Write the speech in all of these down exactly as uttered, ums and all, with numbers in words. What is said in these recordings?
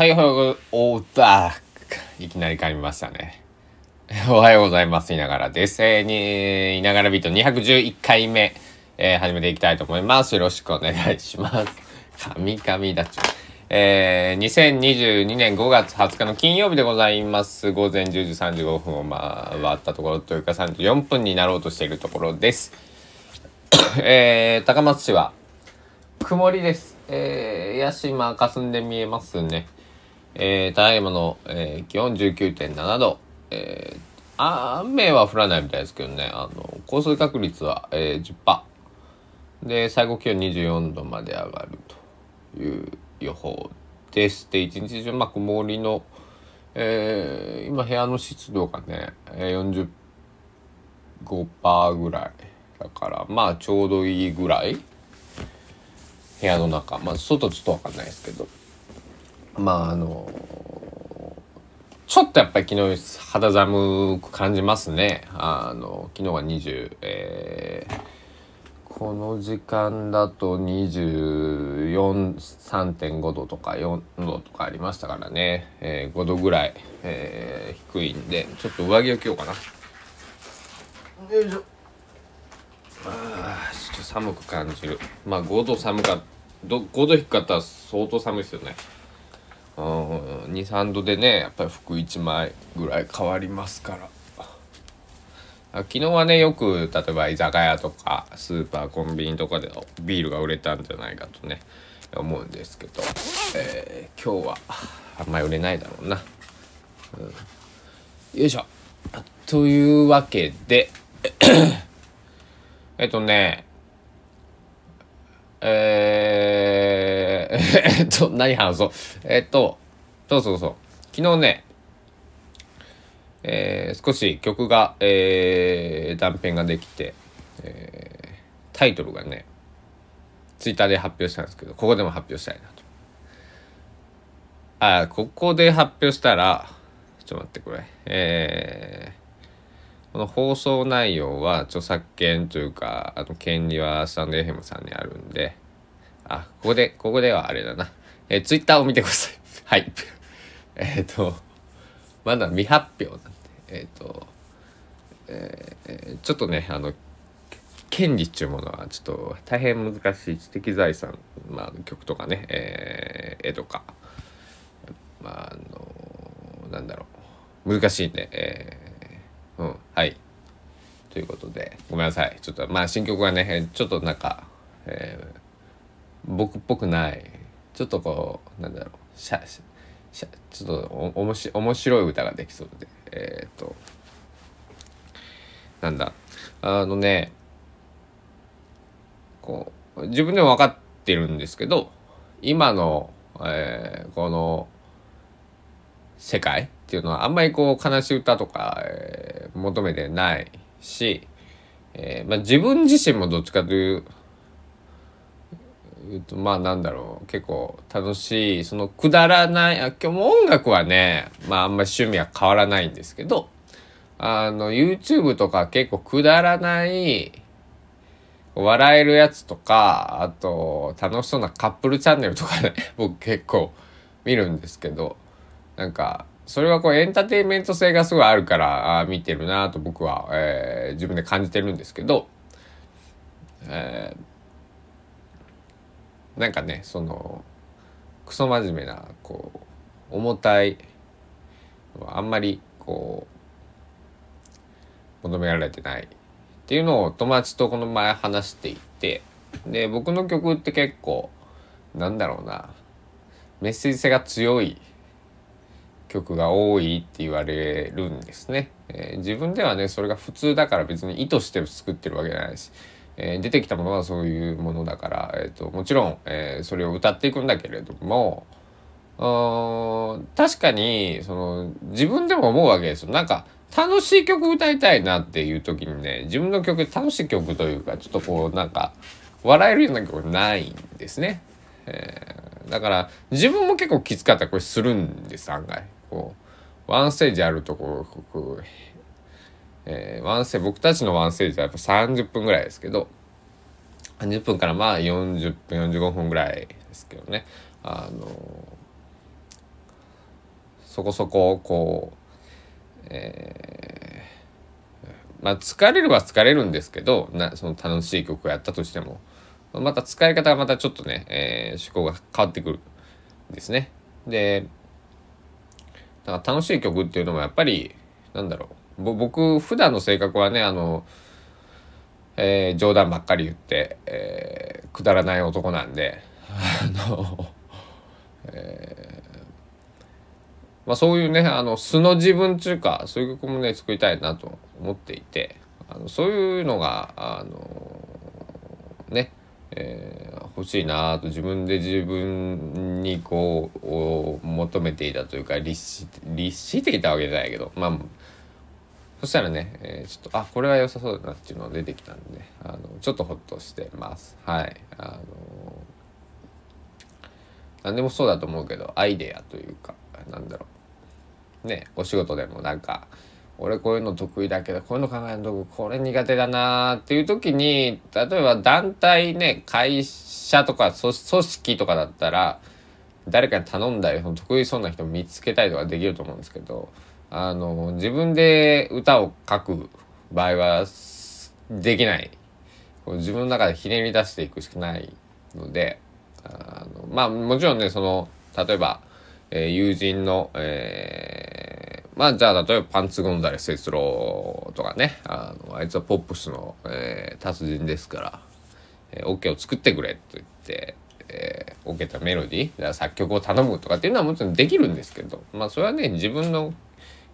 はい、おはよう、おだいきなり変わりましたね。おはようございます。いながらです。えー、に、いながらビートにひゃくじゅういっかいめ、えー、始めていきたいと思います。よろしくお願いします。かみかみだっちゅう。えー、にせんにじゅうにねんごがつはつかの金曜日でございます。午前じゅうじさんじゅうごふんを回ったところというかさんじゅうよんぷんになろうとしているところです。えー、高松市は曇りです。えー、屋島霞んで見えますね。えー、ただいまの、えー、気温 じゅうきゅうてんななど、えー、雨は降らないみたいですけどね。あの降水確率は、えー、じゅっパーセント で最高気温にじゅうよんどまで上がるという予報です。で、一日中まあ曇りの、えー、今部屋の湿度がね よんじゅうごパーセント ぐらいだからまあちょうどいいぐらい、部屋の中まあ外ちょっとわかんないですけど。まああのちょっとやっぱり昨日肌寒く感じますね。あの昨日はにじゅう、えー、この時間だとにじゅうよん、さんてんごどとかよんどとかありましたからね、えー、ごどぐらい、えー、低いんでちょっと上着を着ようかな。よいしょ。あー、ちょっと寒く感じる。まあごど寒かっごど低かったら相当寒いですよね。うん、にさんどでねやっぱり服いちまいぐらい変わりますから。昨日はねよく例えば居酒屋とかスーパーコンビニとかでビールが売れたんじゃないかとね思うんですけど、えー、今日はあんまり売れないだろうな、うん、よいしょ。というわけでえっとねえー、えっと、何話そう。えっと、そうそうそう。昨日ね、えー、少し曲が、えー、断片ができて、えー、タイトルがね、ツイッターで発表したんですけど、ここでも発表したいなと。あ、ここで発表したら、ちょっと待って、これ。えーこの放送内容は著作権というか、あの権利はスタンド エフエム さんにあるんで、あ、ここで、ここではあれだな。えー、ツイッターを見てください。はい。えっと、まだ未発表なんで、えっと、えー、ちょっとね、あの、権利っていうものはちょっと大変難しい知的財産、まあ曲とかね、えー、絵とか、まあ、あの、なんだろう、難しいんで、えーうん、はいということでごめんなさい。ちょっとまあ新曲はねちょっとなんか、えー、僕っぽくないちょっとこうなんだろうシャシャちょっとおもし面白い歌ができそうで、えー、っとなんだあのねこう自分でも分かってるんですけど今の、えー、この世界っていうのはあんまりこう悲しい歌とか、えー、求めてないし、えーまあ、自分自身もどっちかという、えー、とまあなんだろう結構楽しいそのくだらない今日も音楽はねまああんまり趣味は変わらないんですけどあの YouTube とか結構くだらない笑えるやつとかあと楽しそうなカップルチャンネルとかね僕結構見るんですけどなんかそれはこうエンターテインメント性がすごいあるから見てるなと僕は、えー、自分で感じてるんですけど、えー、なんかねそのクソ真面目なこう重たいあんまりこう求められてないっていうのを友達とこの前話していてで僕の曲って結構なんだろうなメッセージ性が強い曲が多いって言われるんですね、えー、自分ではねそれが普通だから別に意図して作ってるわけじゃないし、えー、出てきたものはそういうものだから、えー、ともちろん、えー、それを歌っていくんだけれども確かにその自分でも思うわけですよ。なんか楽しい曲歌いたいなっていう時にね自分の曲で楽しい曲というかちょっとこうなんか笑えるような曲ないんですね、えー、だから自分も結構きつかったこれするんです案外こうワンステージあるとこう、こう、えー、ワンステージ僕たちのワンステージはやっぱさんじゅっぷんぐらいですけどさんじゅっぷんからまあよんじゅっぷんよんじゅうごふんぐらいですけどねあのそこそここう、えー、まあ疲れるは疲れるんですけどな、その楽しい曲をやったとしてもまた使い方がまたちょっとね、えー、思考が変わってくるんですね。で、だから楽しい曲っていうのもやっぱりなんだろう、ぼ僕普段の性格はね、あの、えー、冗談ばっかり言って、えー、くだらない男なんで、あのえーまあ、そういうね、あの素の自分っていうか、そういう曲もね作りたいなと思っていて、あのそういうのがあのね、えー、欲しいなと、自分で自分にこうを求めていたというか、律し、律していたわけじゃないけど、まあそしたらね、えー、ちょっとあこれは良さそうだなっていうのが出てきたんで、あのちょっとホッとしてます。はい、あの何でもそうだと思うけど、アイデアというか、なんだろうね、お仕事でもなんか俺こういうの得意だけど、こういうの考えるとこれ苦手だなっていう時に、例えば団体ね、会社とか組織とかだったら誰かに頼んだり得意そうな人を見つけたりとかできると思うんですけど、あの自分で歌を書く場合はできない、自分の中でひねり出していくしかないので、あのまあもちろんね、その例えば、えー、友人の、えー、まあじゃあ例えばパンツゴンダレス哲郎とかね、 あのあいつはポップスの、えー、達人ですから、えー、オケを作ってくれと言って、えー、オケたメロディー作曲を頼むとかっていうのはもちろんできるんですけど、まあそれはね自分の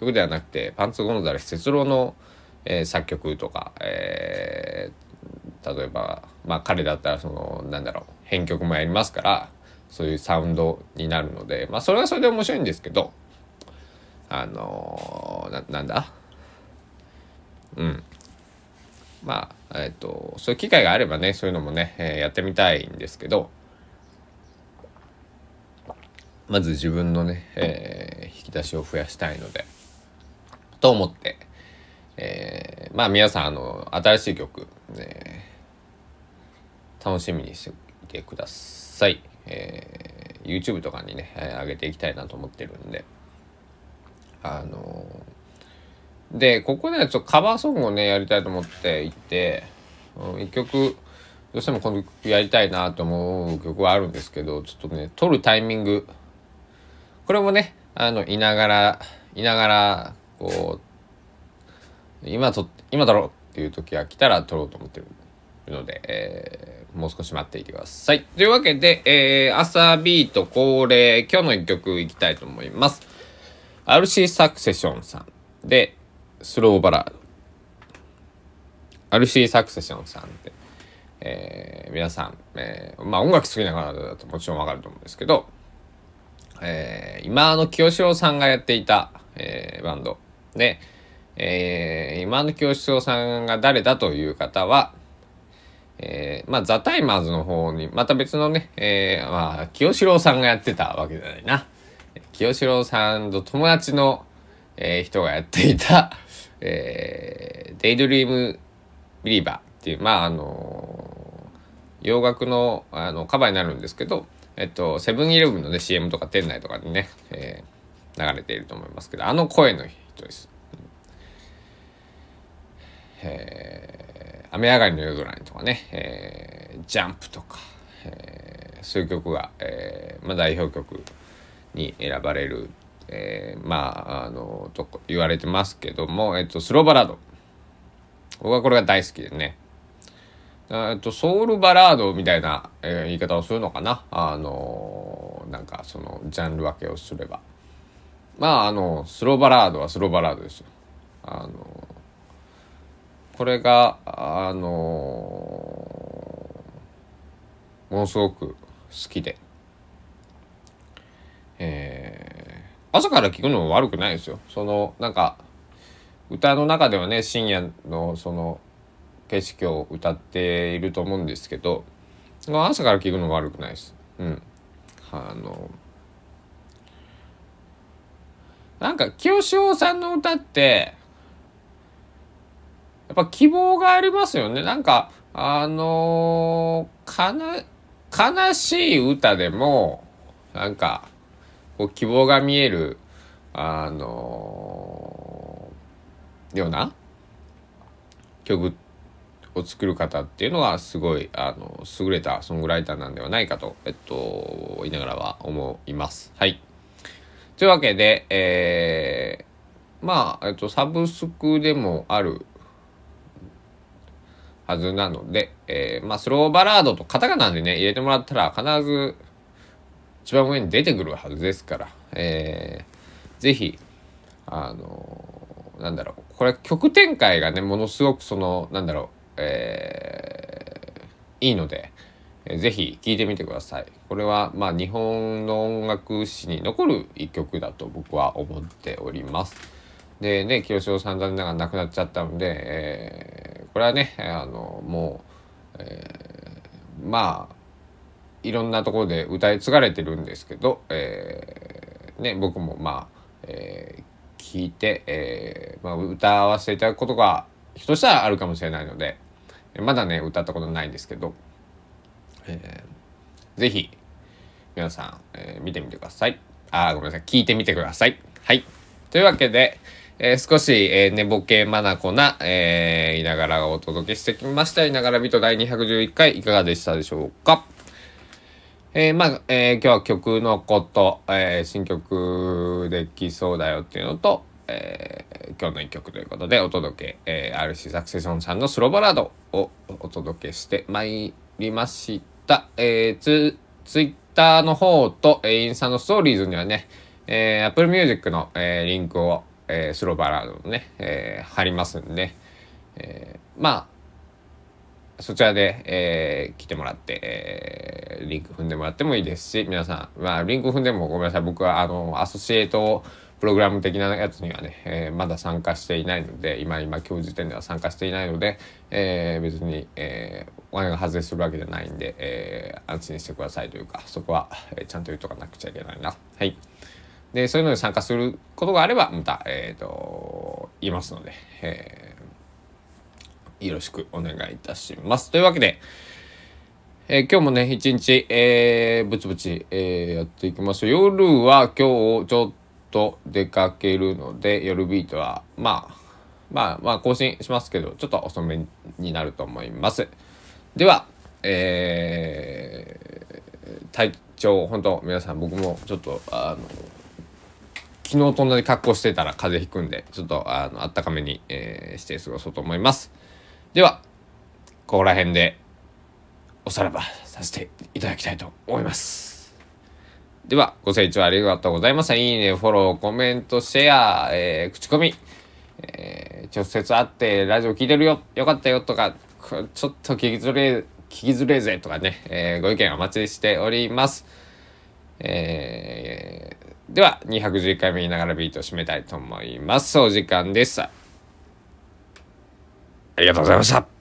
曲ではなくて、パンツゴンダレス哲郎の、えー、作曲とか、えー、例えばまあ彼だったらそのなんだろう編曲もやりますから、そういうサウンドになるので、まあそれはそれで面白いんですけど、あのー、な, なんだうんまあえっ、ー、とそういう機会があればね、そういうのもね、えー、やってみたいんですけど、まず自分のね、えー、引き出しを増やしたいのでと思って、えー、まあ皆さん、あの新しい曲、えー、楽しみにしていてください。えー、YouTube とかにね、えー、上げていきたいなと思ってるんで、あのー、でここねちょっとカバーソングをねやりたいと思っていて、うん、一曲どうしてもこのやりたいなと思う曲はあるんですけど、ちょっとね撮るタイミング、これもね、あのいながらいながらこう今撮今撮ろうっていう時が来たら撮ろうと思ってるので、えー、もう少し待っていてください。というわけで、えー、朝ビート恒例、今日の一曲いきたいと思います。 アールシー Successionさんでスローバラード。 アールシー Successionさんって、えー、皆さん、えー、まあ音楽好きな方だともちろんわかると思うんですけど、えー、今野清志郎さんがやっていた、えー、バンドで、えー、今野清志郎さんが誰だという方は、えー、まあザ・タイマーズの方にまた別のね、えー、まあ清志郎さんがやってたわけじゃないな、清志郎さんと友達の、えー、人がやっていた、えー、デイドリームビリーバーっていう、まああのー、洋楽の、あのカバーになるんですけど、えっとセブンイレブンのね シーエム とか店内とかにね、えー、流れていると思いますけど、あの声の人です。うん、えー雨上がりの夜空にとかね、えー、ジャンプとか、えー、そういう曲が、えーまあ、代表曲に選ばれる、えー、まああのと言われてますけども、えっとスローバラード、僕はこれが大好きでね、えっとソウルバラードみたいな、えー、言い方をするのかな、あのなんかそのジャンル分けをすれば、まああのスローバラードはスローバラードですよ。あのこれがあのー、ものすごく好きで、えー、朝から聴くのも悪くないですよ。そのなんか歌の中ではね、深夜のその景色を歌っていると思うんですけど、朝から聴くのも悪くないです。うん、あのー、なんか清志郎さんの歌って。やっぱ希望がありますよね。なんかあのー、かな悲しい歌でもなんかこう希望が見える、あのような曲を作る方っていうのはすごいあの優れたソングライターなんではないかと、えっと、言いながらは思います。はい。というわけで、えー、まあ、えっと、サブスクでもあるはずなので、えー、まあ、スローバラードとカタカナでね、入れてもらったら必ず一番上に出てくるはずですから、えー、ぜひ、あのー、なんだろう、これ曲展開がね、ものすごくその、なんだろう、えー、いいので、えー、ぜひ聴いてみてください。これは、まあ、日本の音楽史に残る一曲だと僕は思っております。でね、清志郎さん残念ながら亡くなっちゃったので、えー、これはね、あのもう、えー、まあ、いろんなところで歌い継がれてるんですけど、えーね、僕もまあ、えー、聞いて、えーまあ、歌わせていただくことがひとしたらあるかもしれないので、まだね歌ったことないんですけど、えー、ぜひ皆さん、えー、見てみてください。あ、ごめんなさい、聞いてみてください。はい。というわけで、えー、少し、えー、寝ぼけまなこな、えー、いながらをお届けしてきました。いながらビートだいにひゃくじゅういっかいいかがでしたでしょうか。えーまあえー、今日は曲のこと、えー、新曲できそうだよっていうのと、えー、今日の一曲ということでお届け、えー、アールシー Succession さんのスローバラードをお届けしてまいりました。えー、ツ, ツイッターの方と、えー、インスタのストーリーズにはね、えー、Apple Music の、えー、リンクを、えー、スローバラードのね、えー、貼りますんで、えー、まあそちらで、えー、来てもらって、えー、リンク踏んでもらってもいいですし、皆さん、まあ、リンク踏んでもごめんなさい、僕はあのアソシエイトプログラム的なやつにはね、えー、まだ参加していないので、今今今日時点では参加していないので、えー、別に、えー、お金が発生するわけじゃないんで、えー、安心してくださいというか、そこは、えー、ちゃんと言うとかなくちゃいけないな。はい。で、そういうのに参加することがあれば、また、えーと、言いますので、えーよろしくお願いいたします。というわけで、えー、今日もね、一日、えー、ぶちぶち、えー、やっていきましょう。夜は今日ちょっと出かけるので、夜ビートは、まあ、まあ、まあ、更新しますけど、ちょっと遅めになると思います。では、えー、体調、本当皆さん、僕もちょっと、あの、昨日と同じ格好してたら風邪ひくんで、ちょっと、あの、あったかめに、えー、して過ごそうと思います。では、ここら辺でおさらばさせていただきたいと思います。では、ご清聴ありがとうございました。いいね、フォロー、コメント、シェア、えー、口コミ、えー、直接会ってラジオ聞いてるよ、よかったよとか、ちょっと聞きづれ、聞きづれぜとかね、えー、ご意見お待ちしております。えー、では、にひゃくじゅういっかいめいながらビートを締めたいと思います。お時間です。ありがとうございました。